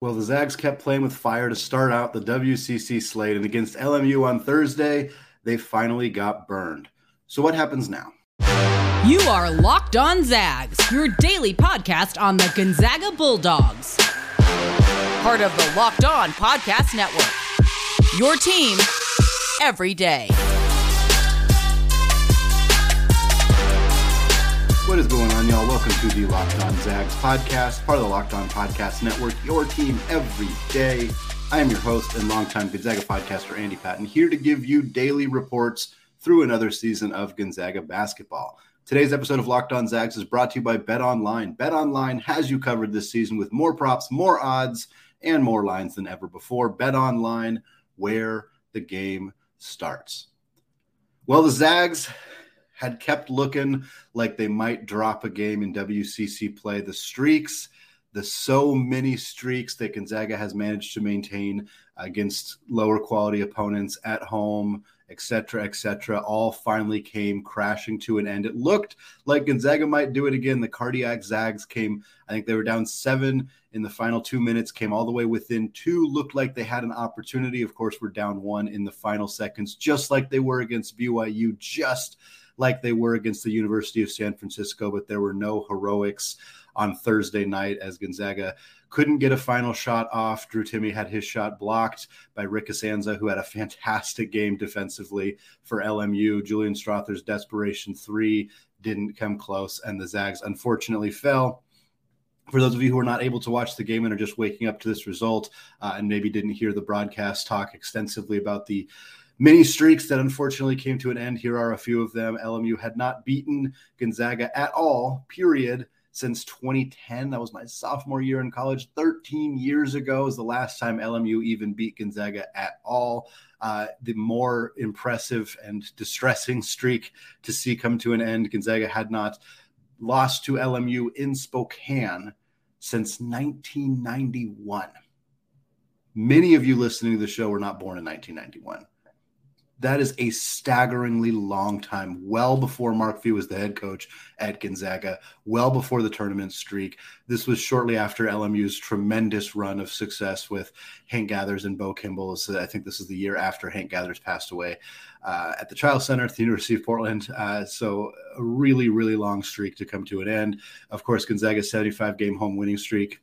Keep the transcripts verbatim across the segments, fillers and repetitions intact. Well, the Zags kept playing with fire to start out the W C C slate, and against L M U on Thursday, they finally got burned. So what happens now? You are Locked On Zags, your daily podcast on the Gonzaga Bulldogs. Part of the Locked On Podcast Network, your team every day. What is going on, y'all? Welcome to the Locked On Zags podcast, part of the Locked On Podcast Network, your team every day. I am your host and longtime Gonzaga podcaster, Andy Patton, here to give you daily reports through another season of Gonzaga basketball. Today's episode of Locked On Zags is brought to you by BetOnline. BetOnline has you covered this season with more props, more odds, and more lines than ever before. BetOnline, where the game starts. Well, the Zags had kept looking like they might drop a game in W C C play. The streaks, the so many streaks that Gonzaga has managed to maintain against lower quality opponents at home, et cetera, et cetera, all finally came crashing to an end. It looked like Gonzaga might do it again. The cardiac Zags came, I think they were down seven in the final two minutes, came all the way within two, looked like they had an opportunity. Of course, we're down one in the final seconds, just like they were against B Y U, just like they were against the University of San Francisco, but there were no heroics on Thursday night as Gonzaga couldn't get a final shot off. Drew Timme had his shot blocked by Rick Asanza, who had a fantastic game defensively for L M U. Julian Strawther's desperation three didn't come close, and the Zags unfortunately fell. For those of you who are not able to watch the game and are just waking up to this result uh, and maybe didn't hear the broadcast talk extensively about the many streaks that unfortunately came to an end, here are a few of them. L M U had not beaten Gonzaga at all, period, since twenty ten. That was my sophomore year in college. thirteen years ago is the last time L M U even beat Gonzaga at all. Uh, the more impressive and distressing streak to see come to an end. Gonzaga had not lost to L M U in Spokane since nineteen ninety-one. Many of you listening to the show were not born in nineteen ninety-one. That is a staggeringly long time, well before Mark Few was the head coach at Gonzaga, well before the tournament streak. This was shortly after L M U's tremendous run of success with Hank Gathers and Bo Kimball. So I think this is the year after Hank Gathers passed away uh, at the Child Center at the University of Portland. Uh, so a really, really long streak to come to an end. Of course, Gonzaga's seventy-five game home winning streak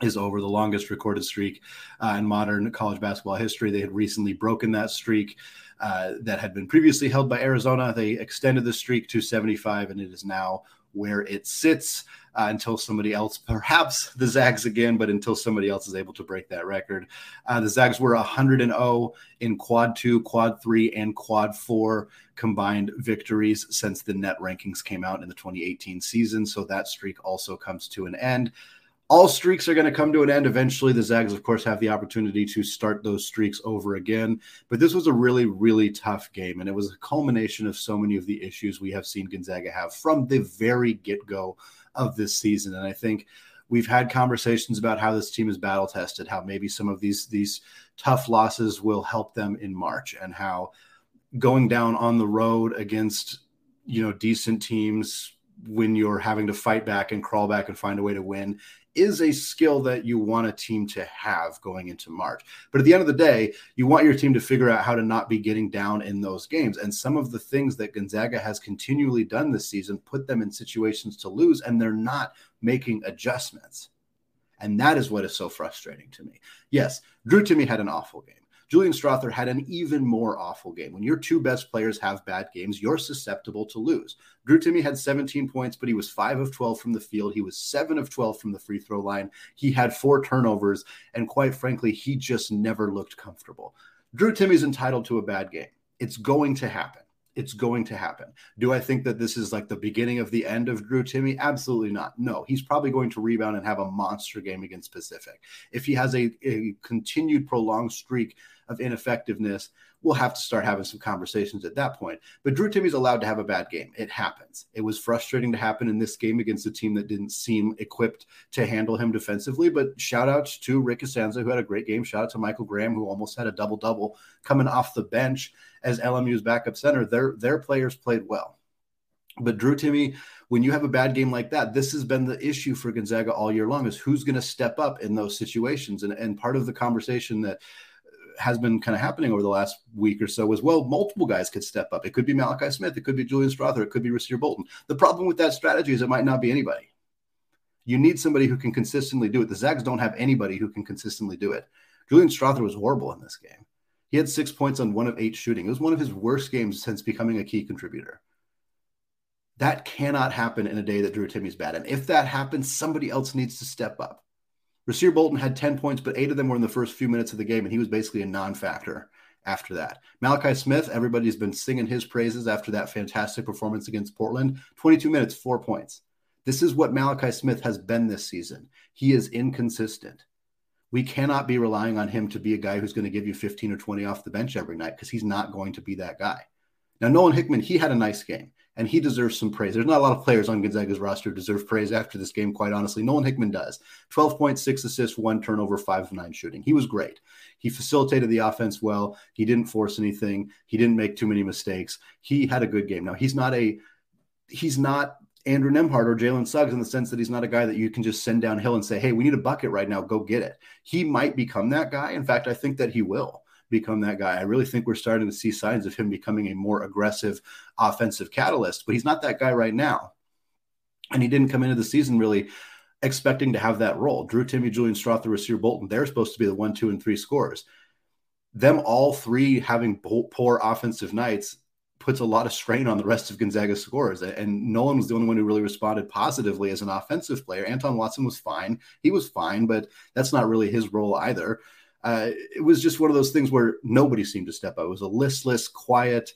is over, the longest recorded streak uh, in modern college basketball history. They had recently broken that streak uh, that had been previously held by Arizona. They extended the streak to seventy-five, and it is now where it sits uh, until somebody else, perhaps the Zags again, but until somebody else is able to break that record. Uh, the Zags were one hundred and oh in quad two, quad three, and quad four combined victories since the net rankings came out in the twenty eighteen season. So that streak also comes to an end. All streaks are going to come to an end eventually. The Zags, of course, have the opportunity to start those streaks over again. But this was a really, really tough game, and it was a culmination of so many of the issues we have seen Gonzaga have from the very get-go of this season. And I think we've had conversations about how this team is battle-tested, how maybe some of these, these tough losses will help them in March, and how going down on the road against, you know, decent teams when you're having to fight back and crawl back and find a way to win is a skill that you want a team to have going into March. But at the end of the day, you want your team to figure out how to not be getting down in those games. And some of the things that Gonzaga has continually done this season put them in situations to lose, and they're not making adjustments. And that is what is so frustrating to me. Yes, Drew Timme had an awful game. Julian Strawther had an even more awful game. When your two best players have bad games, you're susceptible to lose. Drew Timme had seventeen points, but he was five of twelve from the field. He was seven of twelve from the free throw line. He had four turnovers, and quite frankly, he just never looked comfortable. Drew Timme's entitled to a bad game. It's going to happen. It's going to happen. Do I think that this is like the beginning of the end of Drew Timme? Absolutely not. No, he's probably going to rebound and have a monster game against Pacific. If he has a, a continued prolonged streak of ineffectiveness, we'll have to start having some conversations at that point. But Drew Timme's allowed to have a bad game. It happens. It was frustrating to happen in this game against a team that didn't seem equipped to handle him defensively. But shout out to Rick Asanza, who had a great game. Shout out to Michael Graham, who almost had a double-double coming off the bench as L M U's backup center. Their, their players played well. But Drew Timme when you have a bad game like that, this has been the issue for Gonzaga all year long, is who's going to step up in those situations. And, and part of the conversation that has been kind of happening over the last week or so was, well, multiple guys could step up. It could be Malachi Smith. It could be Julian Strawther. It could be Rasir Bolton. The problem with that strategy is it might not be anybody. You need somebody who can consistently do it. The Zags don't have anybody who can consistently do it. Julian Strawther was horrible in this game. He had six points on one of eight shooting. It was one of his worst games since becoming a key contributor. That cannot happen in a day that Drew Timme's bad. And if that happens, somebody else needs to step up. Rasir Bolton had ten points, but eight of them were in the first few minutes of the game, and he was basically a non-factor after that. Malachi Smith, everybody's been singing his praises after that fantastic performance against Portland. twenty-two minutes, four points. This is what Malachi Smith has been this season. He is inconsistent. We cannot be relying on him to be a guy who's going to give you fifteen or twenty off the bench every night, because he's not going to be that guy. Now, Nolan Hickman, he had a nice game, and he deserves some praise. There's not a lot of players on Gonzaga's roster who deserve praise after this game, quite honestly. Nolan Hickman does. twelve point six assists, one turnover, five of nine shooting. He was great. He facilitated the offense well. He didn't force anything. He didn't make too many mistakes. He had a good game. Now, he's not a – he's not – Andrew Nembhard or Jalen Suggs in the sense that he's not a guy that you can just send downhill and say, hey, we need a bucket right now. Go get it. He might become that guy. In fact, I think that he will become that guy. I really think we're starting to see signs of him becoming a more aggressive offensive catalyst, but he's not that guy right now. And he didn't come into the season really expecting to have that role. Drew Timme, Julian Strawther, Rasir Bolton, they're supposed to be the one, two, and three scorers. Them all three having poor offensive nights puts a lot of strain on the rest of Gonzaga's scorers. And Nolan was the only one who really responded positively as an offensive player. Anton Watson was fine. He was fine, but that's not really his role either. Uh, it was just one of those things where nobody seemed to step up. It was a listless, quiet,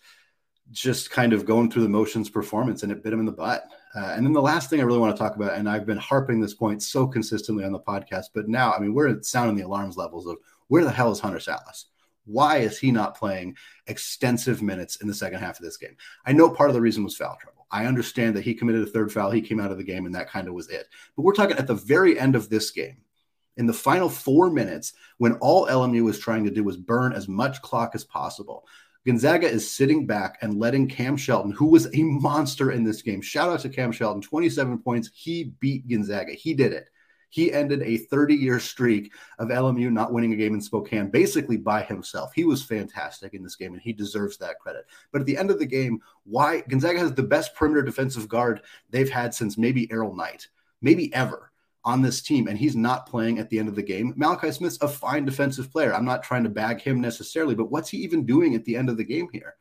just kind of going through the motions performance, and it bit him in the butt. Uh, and then the last thing I really want to talk about, and I've been harping this point so consistently on the podcast, but now, I mean, we're sounding the alarms levels of where the hell is Hunter Salas? Why is he not playing extensive minutes in the second half of this game? I know part of the reason was foul trouble. I understand that he committed a third foul. He came out of the game, and that kind of was it. But we're talking at the very end of this game, in the final four minutes, when all L M U was trying to do was burn as much clock as possible. Gonzaga is sitting back and letting Cam Shelton, who was a monster in this game. Shout out to Cam Shelton, twenty-seven points. He beat Gonzaga. He did it. He ended a thirty-year streak of L M U not winning a game in Spokane basically by himself. He was fantastic in this game, and he deserves that credit. But at the end of the game, why Gonzaga has the best perimeter defensive guard they've had since maybe Errol Knight, maybe ever on this team, and he's not playing at the end of the game. Malachi Smith's a fine defensive player. I'm not trying to bag him necessarily, but what's he even doing at the end of the game here?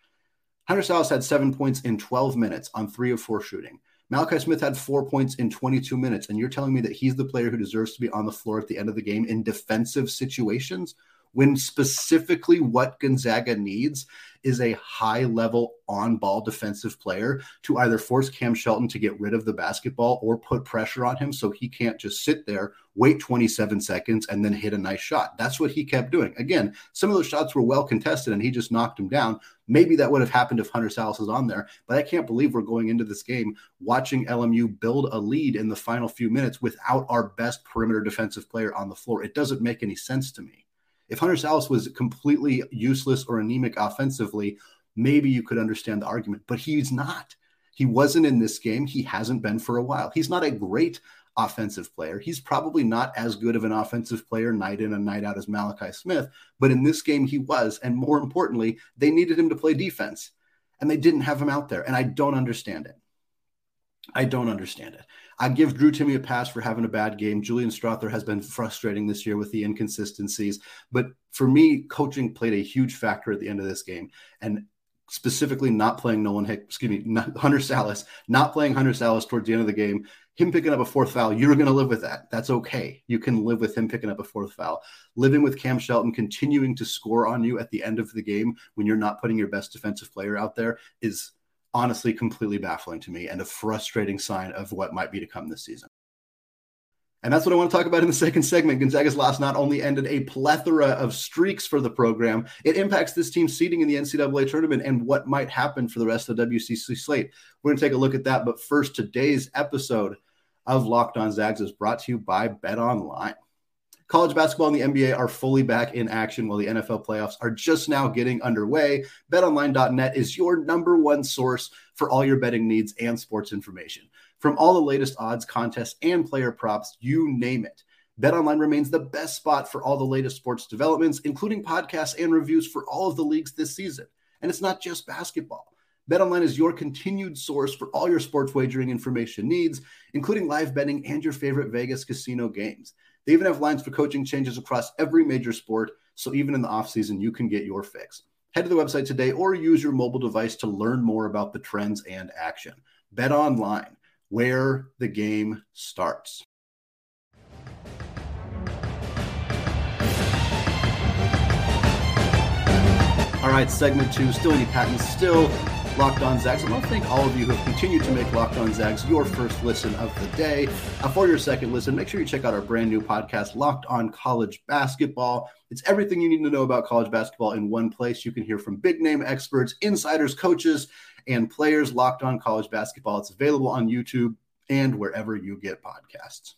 Hunter Salas had seven points in twelve minutes on three of four shooting. Malachi Smith had four points in twenty-two minutes, and you're telling me that he's the player who deserves to be on the floor at the end of the game in defensive situations when specifically what Gonzaga needs is a high-level on-ball defensive player to either force Cam Shelton to get rid of the basketball or put pressure on him so he can't just sit there, wait twenty-seven seconds, and then hit a nice shot. That's what he kept doing. Again, some of those shots were well contested, and he just knocked them down. Maybe that would have happened if Hunter Salas was on there, but I can't believe we're going into this game watching L M U build a lead in the final few minutes without our best perimeter defensive player on the floor. It doesn't make any sense to me. If Hunter Salas was completely useless or anemic offensively, maybe you could understand the argument, but he's not. He wasn't in this game. He hasn't been for a while. He's not a great offensive player. He's probably not as good of an offensive player night in and night out as Malachi Smith, but in this game he was, and more importantly, they needed him to play defense, and they didn't have him out there, and I don't understand it. I don't understand it. I give Drew Timme a pass for having a bad game. Julian Strawther has been frustrating this year with the inconsistencies, but for me, coaching played a huge factor at the end of this game, and specifically not playing Nolan Hick, excuse me, not Hunter Salas, not playing Hunter Salas towards the end of the game, him picking up a fourth foul, you're going to live with that. That's okay. You can live with him picking up a fourth foul. Living with Cam Shelton continuing to score on you at the end of the game when you're not putting your best defensive player out there is honestly completely baffling to me and a frustrating sign of what might be to come this season. And that's what I want to talk about in the second segment. Gonzaga's loss not only ended a plethora of streaks for the program, it impacts this team's seeding in the N C double A tournament and what might happen for the rest of the W C C slate. We're going to take a look at that, but first, today's episode of Locked On Zags is brought to you by BetOnline. College basketball and the N B A are fully back in action while the N F L playoffs are just now getting underway. bet online dot net is your number one source for all your betting needs and sports information. From all the latest odds, contests, and player props, you name it, BetOnline remains the best spot for all the latest sports developments, including podcasts and reviews for all of the leagues this season. And it's not just basketball. BetOnline is your continued source for all your sports wagering information needs, including live betting and your favorite Vegas casino games. They even have lines for coaching changes across every major sport, so even in the offseason, you can get your fix. Head to the website today or use your mobile device to learn more about the trends and action. BetOnline, where the game starts. All right, segment two, still Andy Patton, still Locked On Zags. I want to thank all of you who have continued to make Locked On Zags your first listen of the day. Uh, for your second listen, make sure you check out our brand new podcast, Locked On College Basketball. It's everything you need to know about college basketball in one place. You can hear from big-name experts, insiders, coaches, and players. Locked On College Basketball. It's available on YouTube and wherever you get podcasts.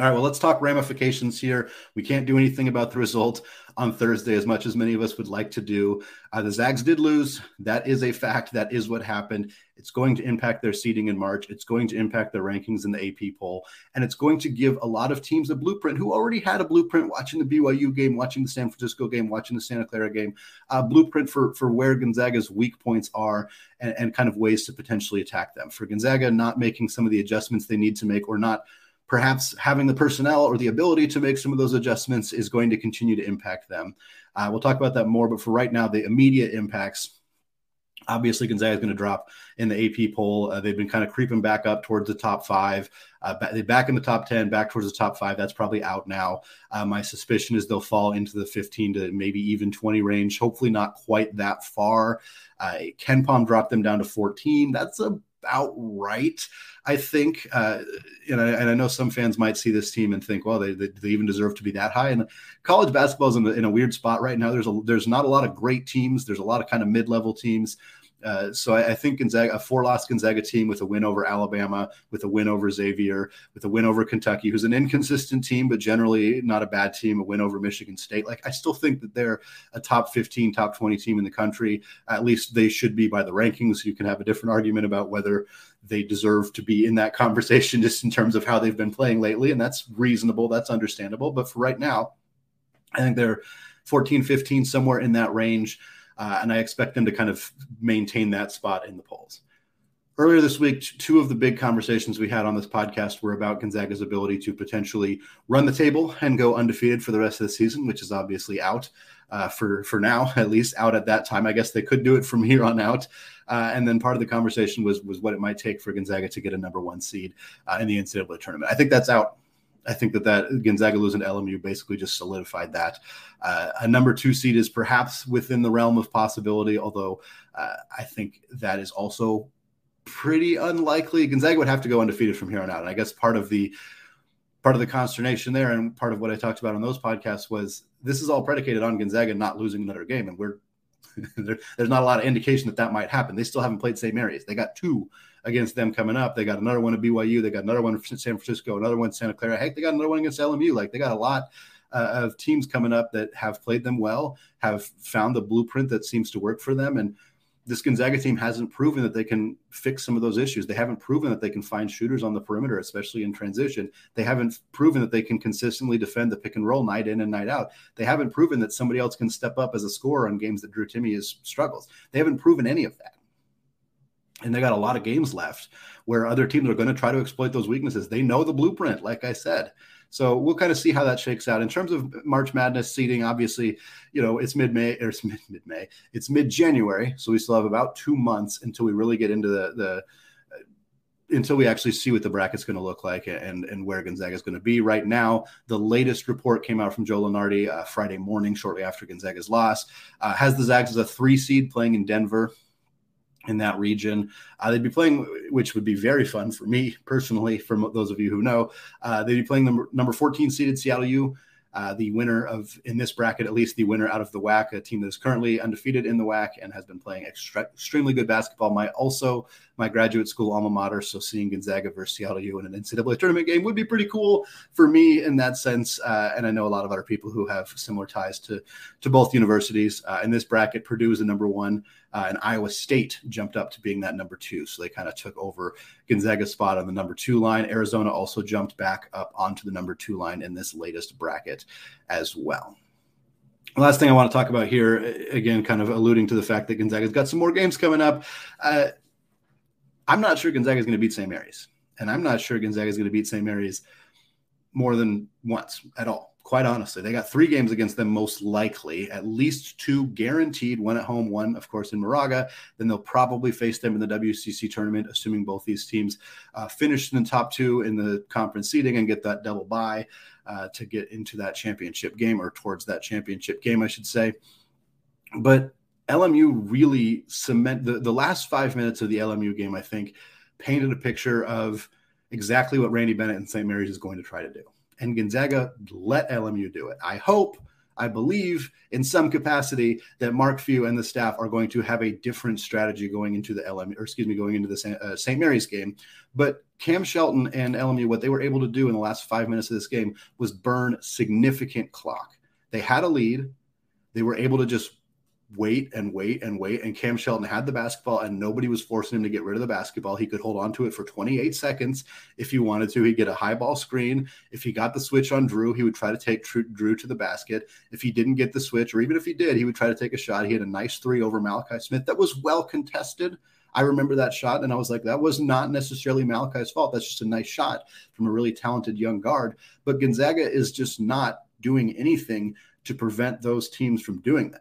All right, well, let's talk ramifications here. We can't do anything about the result on Thursday as much as many of us would like to do. Uh, the Zags did lose. That is a fact. That is what happened. It's going to impact their seeding in March. It's going to impact their rankings in the A P poll. And it's going to give a lot of teams a blueprint who already had a blueprint watching the B Y U game, watching the San Francisco game, watching the Santa Clara game, a blueprint for, for where Gonzaga's weak points are and, and kind of ways to potentially attack them. For Gonzaga, not making some of the adjustments they need to make or not perhaps having the personnel or the ability to make some of those adjustments is going to continue to impact them. Uh, we'll talk about that more, but for right now, the immediate impacts, obviously Gonzaga is going to drop in the A P poll. Uh, they've been kind of creeping back up towards the top five. Uh, they're back in the top ten, back towards the top five. That's probably out now. Uh, my suspicion is they'll fall into the fifteen to maybe even twenty range, hopefully not quite that far. Uh, KenPom dropped them down to fourteen. That's a outright, I think, uh, and, I, and I know some fans might see this team and think, well, they, they, they even deserve to be that high. And college basketball is in, in a weird spot right now. There's a, there's not a lot of great teams. There's a lot of kind of mid-level teams. Uh, so I, I think Gonzaga, a four-loss Gonzaga team with a win over Alabama, with a win over Xavier, with a win over Kentucky, who's an inconsistent team, but generally not a bad team, a win over Michigan State. Like, I still think that they're a top fifteen, top twenty team in the country. At least they should be by the rankings. You can have a different argument about whether they deserve to be in that conversation just in terms of how they've been playing lately, and that's reasonable. That's understandable. But for right now, I think they're fourteen, fifteen, somewhere in that range. Uh, and I expect them to kind of maintain that spot in the polls. Earlier this week, two of the big conversations we had on this podcast were about Gonzaga's ability to potentially run the table and go undefeated for the rest of the season, which is obviously out uh, for, for now, at least out at that time. I guess they could do it from here on out. Uh, and then part of the conversation was, was what it might take for Gonzaga to get a number one seed uh, in the N C double A tournament. I think that's out. I think that, that Gonzaga losing to L M U basically just solidified that. Uh, a number two seed is perhaps within the realm of possibility, although uh, I think that is also pretty unlikely. Gonzaga would have to go undefeated from here on out. And I guess part of the part of the consternation there and part of what I talked about on those podcasts was this is all predicated on Gonzaga not losing another game. And we're there, there's not a lot of indication that that might happen. They still haven't played Saint Mary's. They got two against them coming up. They got another one at B Y U. They got another one in San Francisco, another one in Santa Clara. Heck, they got another one against L M U. Like, they got a lot uh, of teams coming up that have played them well, have found the blueprint that seems to work for them. And this Gonzaga team hasn't proven that they can fix some of those issues. They haven't proven that they can find shooters on the perimeter, especially in transition. They haven't proven that they can consistently defend the pick and roll night in and night out. They haven't proven that somebody else can step up as a scorer on games that Drew Timme is struggles. They haven't proven any of that. And they got a lot of games left where other teams are going to try to exploit those weaknesses. They know the blueprint, like I said. So we'll kind of see how that shakes out in terms of March Madness seeding. Obviously, you know, it's mid-May or it's mid, mid-May. It's mid-January, so we still have about two months until we really get into the the uh, until we actually see what the bracket's going to look like and and where Gonzaga is going to be. Right now, the latest report came out from Joe Lunardi uh, Friday morning, shortly after Gonzaga's loss. Uh, has the Zags as a three seed playing in Denver. In that region, uh, they'd be playing, which would be very fun for me personally, for m- those of you who know, uh, they'd be playing the m- number fourteen seeded Seattle U, uh, the winner of, in this bracket, at least the winner out of the W A C, a team that is currently undefeated in the W A C and has been playing extra- extremely good basketball. My also my graduate school alma mater. So seeing Gonzaga versus Seattle U in an N C double A tournament game would be pretty cool for me in that sense. Uh, and I know a lot of other people who have similar ties to, to both universities. Uh, in this bracket, Purdue is the number one. Uh, and Iowa State jumped up to being that number two. So they kind of took over Gonzaga's spot on the number two line. Arizona also jumped back up onto the number two line in this latest bracket as well. Last thing I want to talk about here, again, kind of alluding to the fact that Gonzaga's got some more games coming up. Uh, I'm not sure Gonzaga's going to beat Saint Mary's, and I'm not sure Gonzaga's going to beat Saint Mary's more than once at all. Quite honestly, they got three games against them, most likely, at least two guaranteed, one at home, one, of course, in Moraga. Then they'll probably face them in the W C C tournament, assuming both these teams uh, finish in the top two in the conference seeding and get that double bye uh, to get into that championship game, or towards that championship game, I should say. But L M U really cement the, the last five minutes of the L M U game, I think, painted a picture of exactly what Randy Bennett and Saint Mary's is going to try to do. And Gonzaga let L M U do it. I hope, I believe in some capacity that Mark Few and the staff are going to have a different strategy going into the L M U, or excuse me, going into the Saint Mary's game. But Cam Shelton and L M U, what they were able to do in the last five minutes of this game was burn significant clock. They had a lead. They were able to just wait and wait and wait. And Cam Shelton had the basketball and nobody was forcing him to get rid of the basketball. He could hold on to it for twenty-eight seconds. If he wanted to, he'd get a high ball screen. If he got the switch on Drew, he would try to take Drew to the basket. If he didn't get the switch, or even if he did, he would try to take a shot. He had a nice three over Malachi Smith that was well contested. I remember that shot, and I was like, that was not necessarily Malachi's fault. That's just a nice shot from a really talented young guard. But Gonzaga is just not doing anything to prevent those teams from doing that.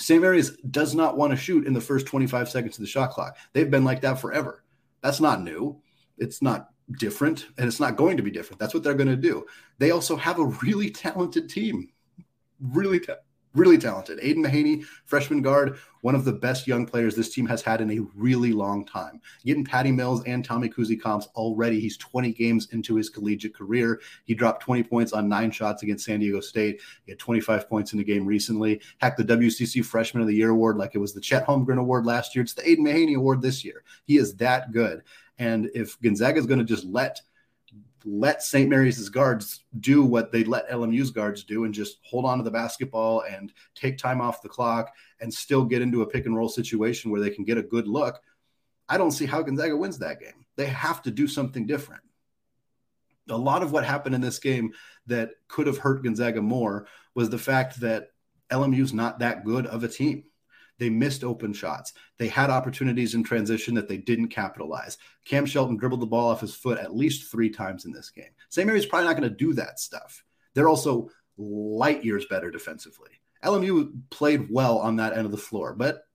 Saint Mary's does not want to shoot in the first twenty-five seconds of the shot clock. They've been like that forever. That's not new. It's not different, and it's not going to be different. That's what they're going to do. They also have a really talented team. Really, ta- really talented. Aiden Mahaney, freshman guard, one of the best young players this team has had in a really long time. Getting Patty Mills and Tommy Kuzi comps already. He's twenty games into his collegiate career. He dropped twenty points on nine shots against San Diego State. He had twenty-five points in the game recently. Heck, the W C C Freshman of the Year award, like it was the Chet Holmgren award last year, it's the Aiden Mahaney award this year. He is that good. And if Gonzaga is going to just let let Saint Mary's guards do what they let L M U's guards do and just hold on to the basketball and take time off the clock and still get into a pick and roll situation where they can get a good look, I don't see how Gonzaga wins that game. They have to do something different. A lot of what happened in this game that could have hurt Gonzaga more was the fact that L M U's not that good of a team. They missed open shots. They had opportunities in transition that they didn't capitalize. Cam Shelton dribbled the ball off his foot at least three times in this game. Saint Mary's probably not going to do that stuff. They're also light years better defensively. L M U played well on that end of the floor, but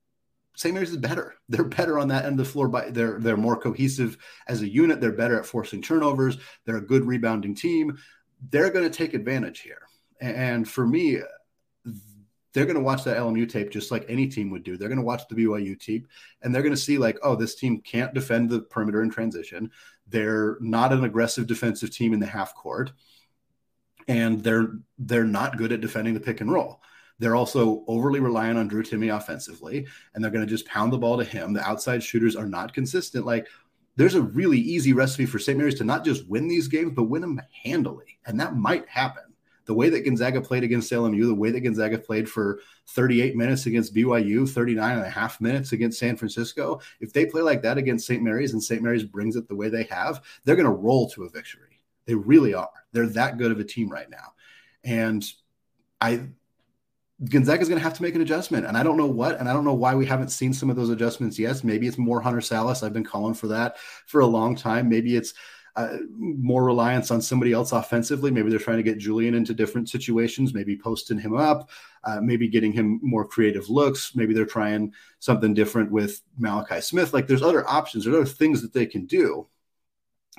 Saint Mary's is better. They're better on that end of the floor. By, they're, they're more cohesive as a unit. They're better at forcing turnovers. They're a good rebounding team. They're going to take advantage here. And for me, they're going to watch that L M U tape just like any team would do. They're going to watch the B Y U tape, and they're going to see like, oh, this team can't defend the perimeter in transition. They're not an aggressive defensive team in the half court, and they're they're not good at defending the pick and roll. They're also overly reliant on Drew Timme offensively, and they're going to just pound the ball to him. The outside shooters are not consistent. Like, there's a really easy recipe for Saint Mary's to not just win these games, but win them handily, and that might happen. The way that Gonzaga played against L M U, the way that Gonzaga played for thirty-eight minutes against B Y U, thirty-nine and a half minutes against San Francisco, if they play like that against Saint Mary's and Saint Mary's brings it the way they have, they're going to roll to a victory. They really are. They're that good of a team right now. And I Gonzaga is going to have to make an adjustment, and I don't know what, and I don't know why we haven't seen some of those adjustments yet. Maybe it's more Hunter Salas. I've been calling for that for a long time. Maybe it's Uh, more reliance on somebody else offensively. Maybe they're trying to get Julian into different situations, maybe posting him up, uh, maybe getting him more creative looks. Maybe they're trying something different with Malachi Smith. Like, there's other options. There's other things that they can do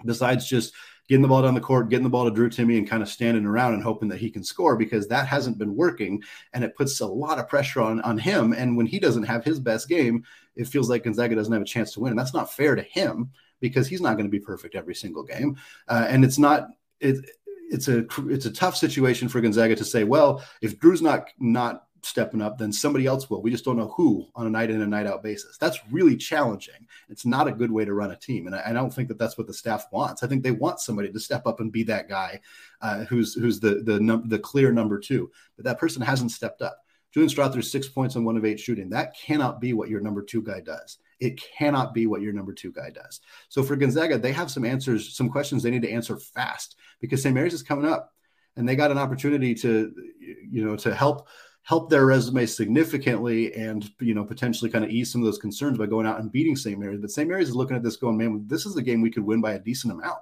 besides just getting the ball down the court, getting the ball to Drew Timme and kind of standing around and hoping that he can score, because that hasn't been working, and it puts a lot of pressure on, on him. And when he doesn't have his best game, it feels like Gonzaga doesn't have a chance to win. And that's not fair to him, because he's not going to be perfect every single game. Uh, and it's not it, it's a it's a tough situation for Gonzaga to say, well, if Drew's not not stepping up, then somebody else will. We just don't know who on a night in and night out basis. That's really challenging. It's not a good way to run a team. And I, I don't think that that's what the staff wants. I think they want somebody to step up and be that guy uh, who's who's the the num- the clear number two. But that person hasn't stepped up. Julian Strawther, six points on one of eight shooting. That cannot be what your number two guy does. It cannot be what your number two guy does. So for Gonzaga, they have some answers, some questions they need to answer fast, because Saint Mary's is coming up and they got an opportunity to, you know, to help help their resume significantly and, you know, potentially kind of ease some of those concerns by going out and beating Saint Mary's. But Saint Mary's is looking at this going, man, this is a game we could win by a decent amount.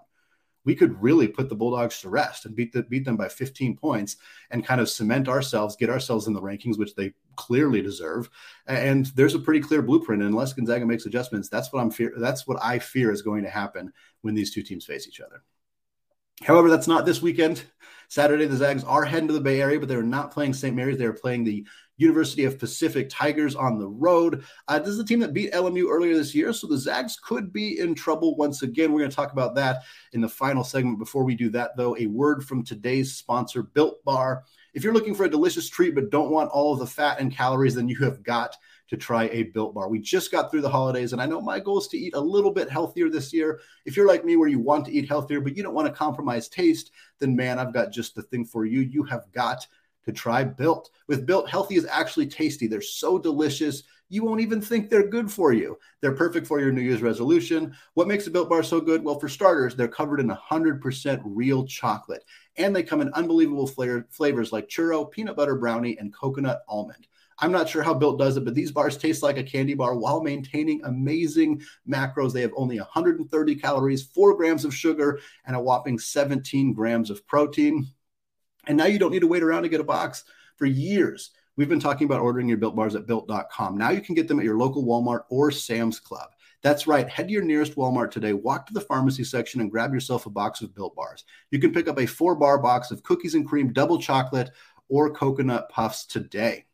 We could really put the Bulldogs to rest and beat the, beat them by fifteen points and kind of cement ourselves, get ourselves in the rankings, which they clearly deserve. And there's a pretty clear blueprint. And unless Gonzaga makes adjustments, that's what I'm fear. That's what I fear is going to happen when these two teams face each other. However, that's not this weekend. Saturday, the Zags are heading to the Bay Area, but they're not playing Saint Mary's. They're playing the University of Pacific Tigers on the road. Uh, this is the team that beat L M U earlier this year, so the Zags could be in trouble once again. We're going to talk about that in the final segment. Before we do that, though, a word from today's sponsor, Built Bar. If you're looking for a delicious treat but don't want all of the fat and calories, then you have got to try a Built Bar. We just got through the holidays, and I know my goal is to eat a little bit healthier this year. If you're like me where you want to eat healthier but you don't want to compromise taste, then, man, I've got just the thing for you. You have got to try Built. With Built, healthy is actually tasty. They're so delicious, you won't even think they're good for you. They're perfect for your New Year's resolution. What makes a Built Bar so good? Well, for starters, they're covered in one hundred percent real chocolate, and they come in unbelievable flavor, flavors like churro, peanut butter brownie, and coconut almond. I'm not sure how Built does it, but these bars taste like a candy bar while maintaining amazing macros. They have only one hundred thirty calories, four grams of sugar, and a whopping seventeen grams of protein. And now you don't need to wait around to get a box. For years, we've been talking about ordering your Built Bars at Built dot com. Now you can get them at your local Walmart or Sam's Club. That's right. Head to your nearest Walmart today, walk to the pharmacy section, and grab yourself a box of Built Bars. You can pick up a four-bar box of cookies and cream, double chocolate, or coconut puffs today.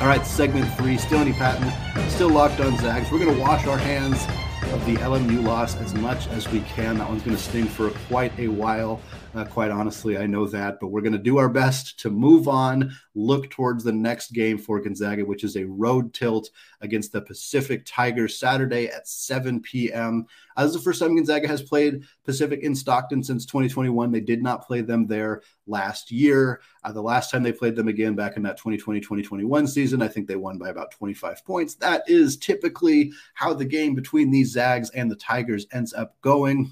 All right, segment three, still Andy Patton, still Locked On Zags. We're going to wash our hands of the L M U loss as much as we can. That one's going to sting for quite a while. Uh, quite honestly, I know that, but we're going to do our best to move on, look towards the next game for Gonzaga, which is a road tilt against the Pacific Tigers Saturday at seven p.m. Uh, this is the first time Gonzaga has played Pacific in Stockton since twenty twenty-one. They did not play them there last year. Uh, the last time they played them again back in that twenty twenty, twenty twenty-one season, I think they won by about twenty-five points. That is typically how the game between these Zags and the Tigers ends up going.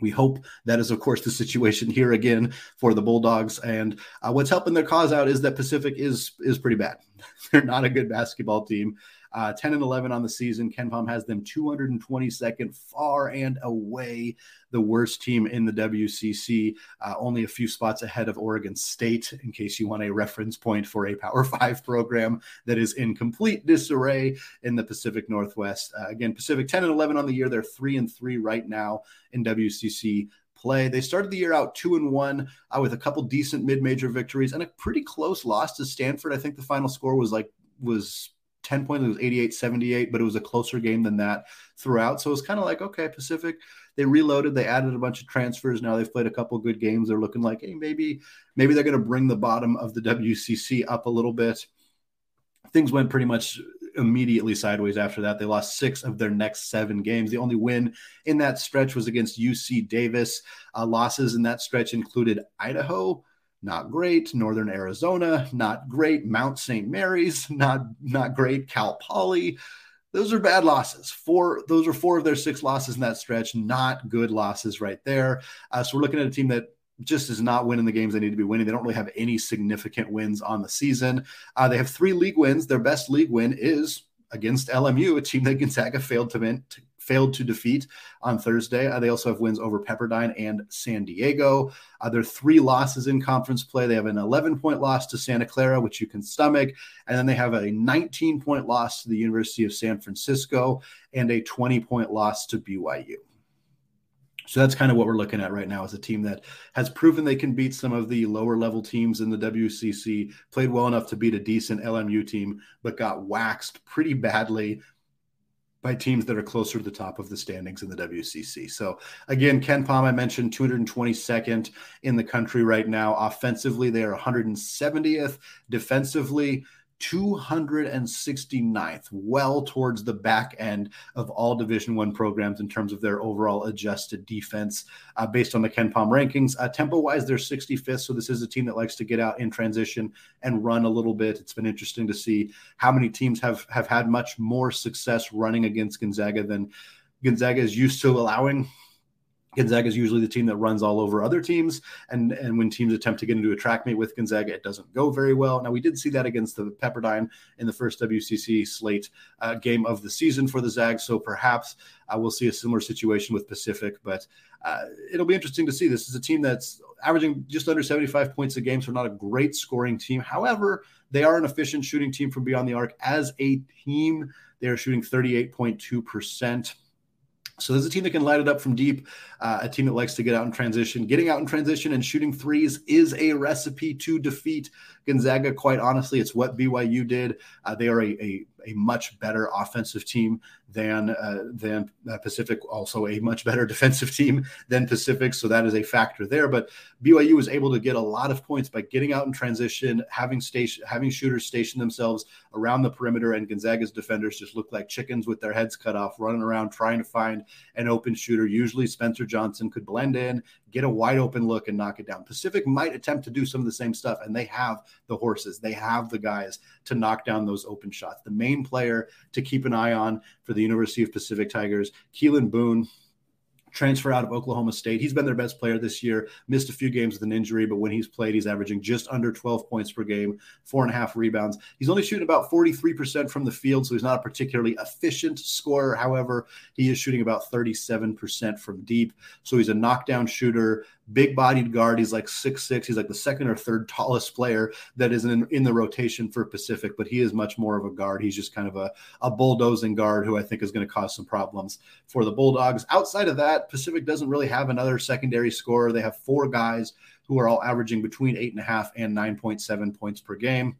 We hope that is, of course, the situation here again for the Bulldogs. And uh, what's helping their cause out is that Pacific is is pretty bad. They're not a good basketball team. Uh, ten and eleven on the season. KenPom has them two hundred twenty-second, far and away the worst team in the W C C, uh, only a few spots ahead of Oregon State, in case you want a reference point for a Power Five program that is in complete disarray in the Pacific Northwest. Uh, again, Pacific ten and eleven on the year. They're three and three right now in W C C play. They started the year out two and one uh, with a couple decent mid-major victories and a pretty close loss to Stanford. I think the final score was like, was ten points. It was eighty-eight seventy-eight, but it was a closer game than that throughout. So it was kind of like, okay, Pacific, they reloaded, they added a bunch of transfers. Now they've played a couple good games. They're looking like, hey, maybe, maybe they're going to bring the bottom of the W C C up a little bit. Things went pretty much immediately sideways after that. They lost six of their next seven games. The only win in that stretch was against U C Davis. Uh, losses in that stretch included Idaho, not great. Northern Arizona, not great. Mount Saint Mary's, not not great. Cal Poly, those are bad losses. Four, those are four of their six losses in that stretch. Not good losses right there. Uh, so we're looking at a team that just is not winning the games they need to be winning. They don't really have any significant wins on the season. Uh, they have three league wins. Their best league win is against L M U, a team that Gonzaga failed to win. To, failed to defeat on Thursday. Uh, they also have wins over Pepperdine and San Diego. Uh, there are three losses in conference play. They have an eleven-point loss to Santa Clara, which you can stomach, and then they have a nineteen-point loss to the University of San Francisco and a twenty-point loss to B Y U. So that's kind of what we're looking at right now, is a team that has proven they can beat some of the lower-level teams in the W C C, played well enough to beat a decent L M U team, but got waxed pretty badly by teams that are closer to the top of the standings in the W C C. So again, KenPom, I mentioned, two hundred twenty-second in the country right now. Offensively, they are one hundred seventieth. Defensively, two hundred sixty-ninth, well towards the back end of all Division I programs in terms of their overall adjusted defense uh, based on the KenPom rankings. Uh, tempo-wise, they're sixty-fifth, so this is a team that likes to get out in transition and run a little bit. It's been interesting to see how many teams have, have had much more success running against Gonzaga than Gonzaga is used to allowing. Gonzaga is usually the team that runs all over other teams, and, and when teams attempt to get into a track meet with Gonzaga, it doesn't go very well. Now, we did see that against the Pepperdine in the first W C C slate uh, game of the season for the Zags, so perhaps uh, we'll see a similar situation with Pacific, but uh, it'll be interesting to see. This is a team that's averaging just under seventy-five points a game, so not a great scoring team. However, they are an efficient shooting team from beyond the arc. As a team, they are shooting thirty-eight point two percent. So there's a team that can light it up from deep, uh, a team that likes to get out in transition. Getting out in transition and shooting threes is a recipe to defeat Gonzaga. Quite honestly, it's what B Y U did. Uh, they are a, a a much better offensive team than uh, than uh, Pacific, also a much better defensive team than Pacific. So that is a factor there. But B Y U was able to get a lot of points by getting out in transition, having station, having shooters station themselves around the perimeter, and Gonzaga's defenders just looked like chickens with their heads cut off, running around trying to find an open shooter. Usually Spencer Johnson could blend in, get a wide open look, and knock it down. Pacific might attempt to do some of the same stuff, and they have the horses. They have the guys to knock down those open shots. The main player to keep an eye on for the University of Pacific Tigers, Keelan Boone, transfer out of Oklahoma State. He's been their best player this year, missed a few games with an injury, but when he's played, he's averaging just under twelve points per game, four and a half rebounds. He's only shooting about forty-three percent from the field, so he's not a particularly efficient scorer. However, he is shooting about thirty-seven percent from deep, so he's a knockdown shooter, big-bodied guard. He's like six foot six. He's like the second or third tallest player that is in, in the rotation for Pacific, but he is much more of a guard. He's just kind of a, a bulldozing guard who I think is going to cause some problems for the Bulldogs. Outside of that, Pacific doesn't really have another secondary scorer. They have four guys who are all averaging between eight and a half and nine point seven points per game.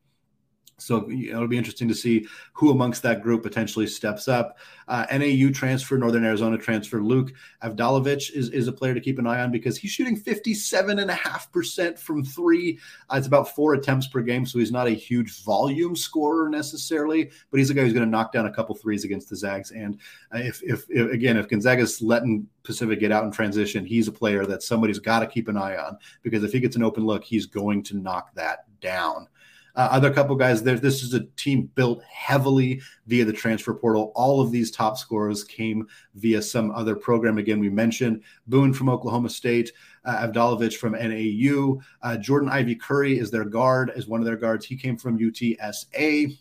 So you know, it'll be interesting to see who amongst that group potentially steps up. Uh, N A U transfer, Northern Arizona transfer, Luke Avdalovich is, is a player to keep an eye on because he's shooting fifty-seven point five percent from three. Uh, it's about four attempts per game, so he's not a huge volume scorer necessarily, but he's a guy who's going to knock down a couple threes against the Zags. And if, if, if again, if Gonzaga's letting Pacific get out in transition, he's a player that somebody's got to keep an eye on because if he gets an open look, he's going to knock that down. Uh, other couple guys there. This is a team built heavily via the transfer portal. All of these top scorers came via some other program. Again, we mentioned Boone from Oklahoma State, uh, Avdalovich from N A U. Uh, Jordan Ivy Curry is their guard, is one of their guards. He came from U T S A.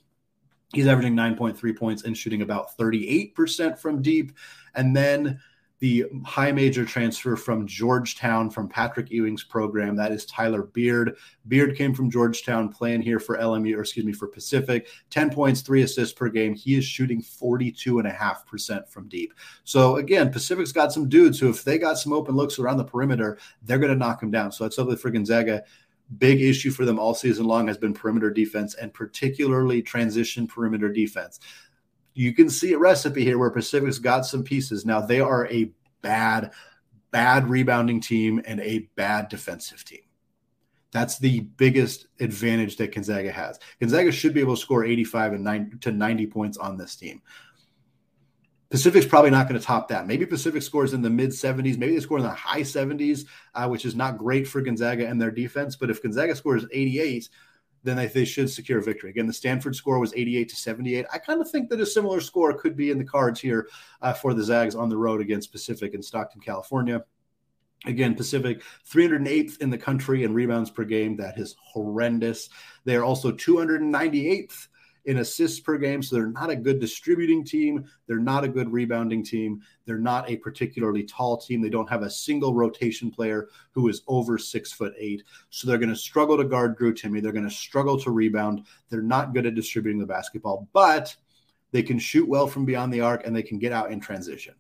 He's averaging nine point three points and shooting about thirty-eight percent from deep. And then the high major transfer from Georgetown from Patrick Ewing's program, that is Tyler Beard. Beard came from Georgetown, playing here for L M U, or excuse me, for Pacific. ten points, three assists per game. He is shooting forty-two point five percent from deep. So again, Pacific's got some dudes who, if they got some open looks around the perimeter, they're going to knock them down. So that's something for Gonzaga. Big issue for them all season long has been perimeter defense, and particularly transition perimeter defense. You can see a recipe here where Pacific's got some pieces. Now, they are a bad, bad rebounding team and a bad defensive team. That's the biggest advantage that Gonzaga has. Gonzaga should be able to score eighty-five and ninety, to ninety points on this team. Pacific's probably not going to top that. Maybe Pacific scores in the mid-seventies. Maybe they score in the high seventies, uh, which is not great for Gonzaga and their defense. But if Gonzaga scores eighty-eight, then they, they should secure a victory. Again, the Stanford score was eighty-eight to seventy-eight. I kind of think that a similar score could be in the cards here uh, for the Zags on the road against Pacific in Stockton, California. Again, Pacific, three hundred eighth in the country in rebounds per game. That is horrendous. They are also two hundred ninety-eighth in assists per game, so they're not a good distributing team. They're not a good rebounding team. They're not a particularly tall team. They don't have a single rotation player who is over six foot eight. So they're going to struggle to guard Drew Timme. They're going to struggle to rebound. They're not good at distributing the basketball, but they can shoot well from beyond the arc and they can get out in transition.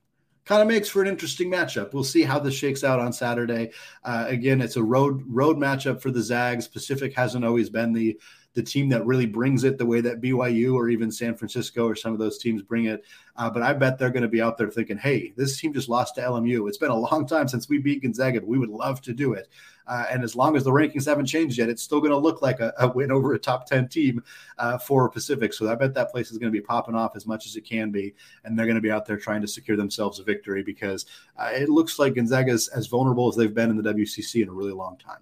Kind of makes for an interesting matchup. We'll see how this shakes out on Saturday. Uh, again, it's a road road matchup for the Zags. Pacific hasn't always been the the team that really brings it the way that B Y U or even San Francisco or some of those teams bring it. Uh, but I bet they're going to be out there thinking, hey, this team just lost to L M U. It's been a long time since we beat Gonzaga, but we would love to do it. Uh, and as long as the rankings haven't changed yet, it's still going to look like a, a win over a top ten team uh, for Pacific. So I bet that place is going to be popping off as much as it can be. And they're going to be out there trying to secure themselves a victory because uh, it looks like Gonzaga's as vulnerable as they've been in the W C C in a really long time.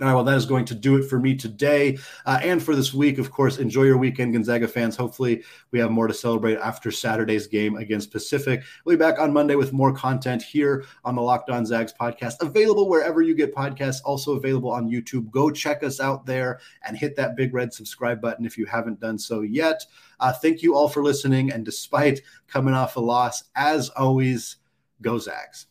All right, well, that is going to do it for me today uh, and for this week. Of course, enjoy your weekend, Gonzaga fans. Hopefully we have more to celebrate after Saturday's game against Pacific. We'll be back on Monday with more content here on the Locked On Zags podcast, available wherever you get podcasts, also available on YouTube. Go check us out there and hit that big red subscribe button if you haven't done so yet. Uh, thank you all for listening. And despite coming off a loss, as always, go Zags.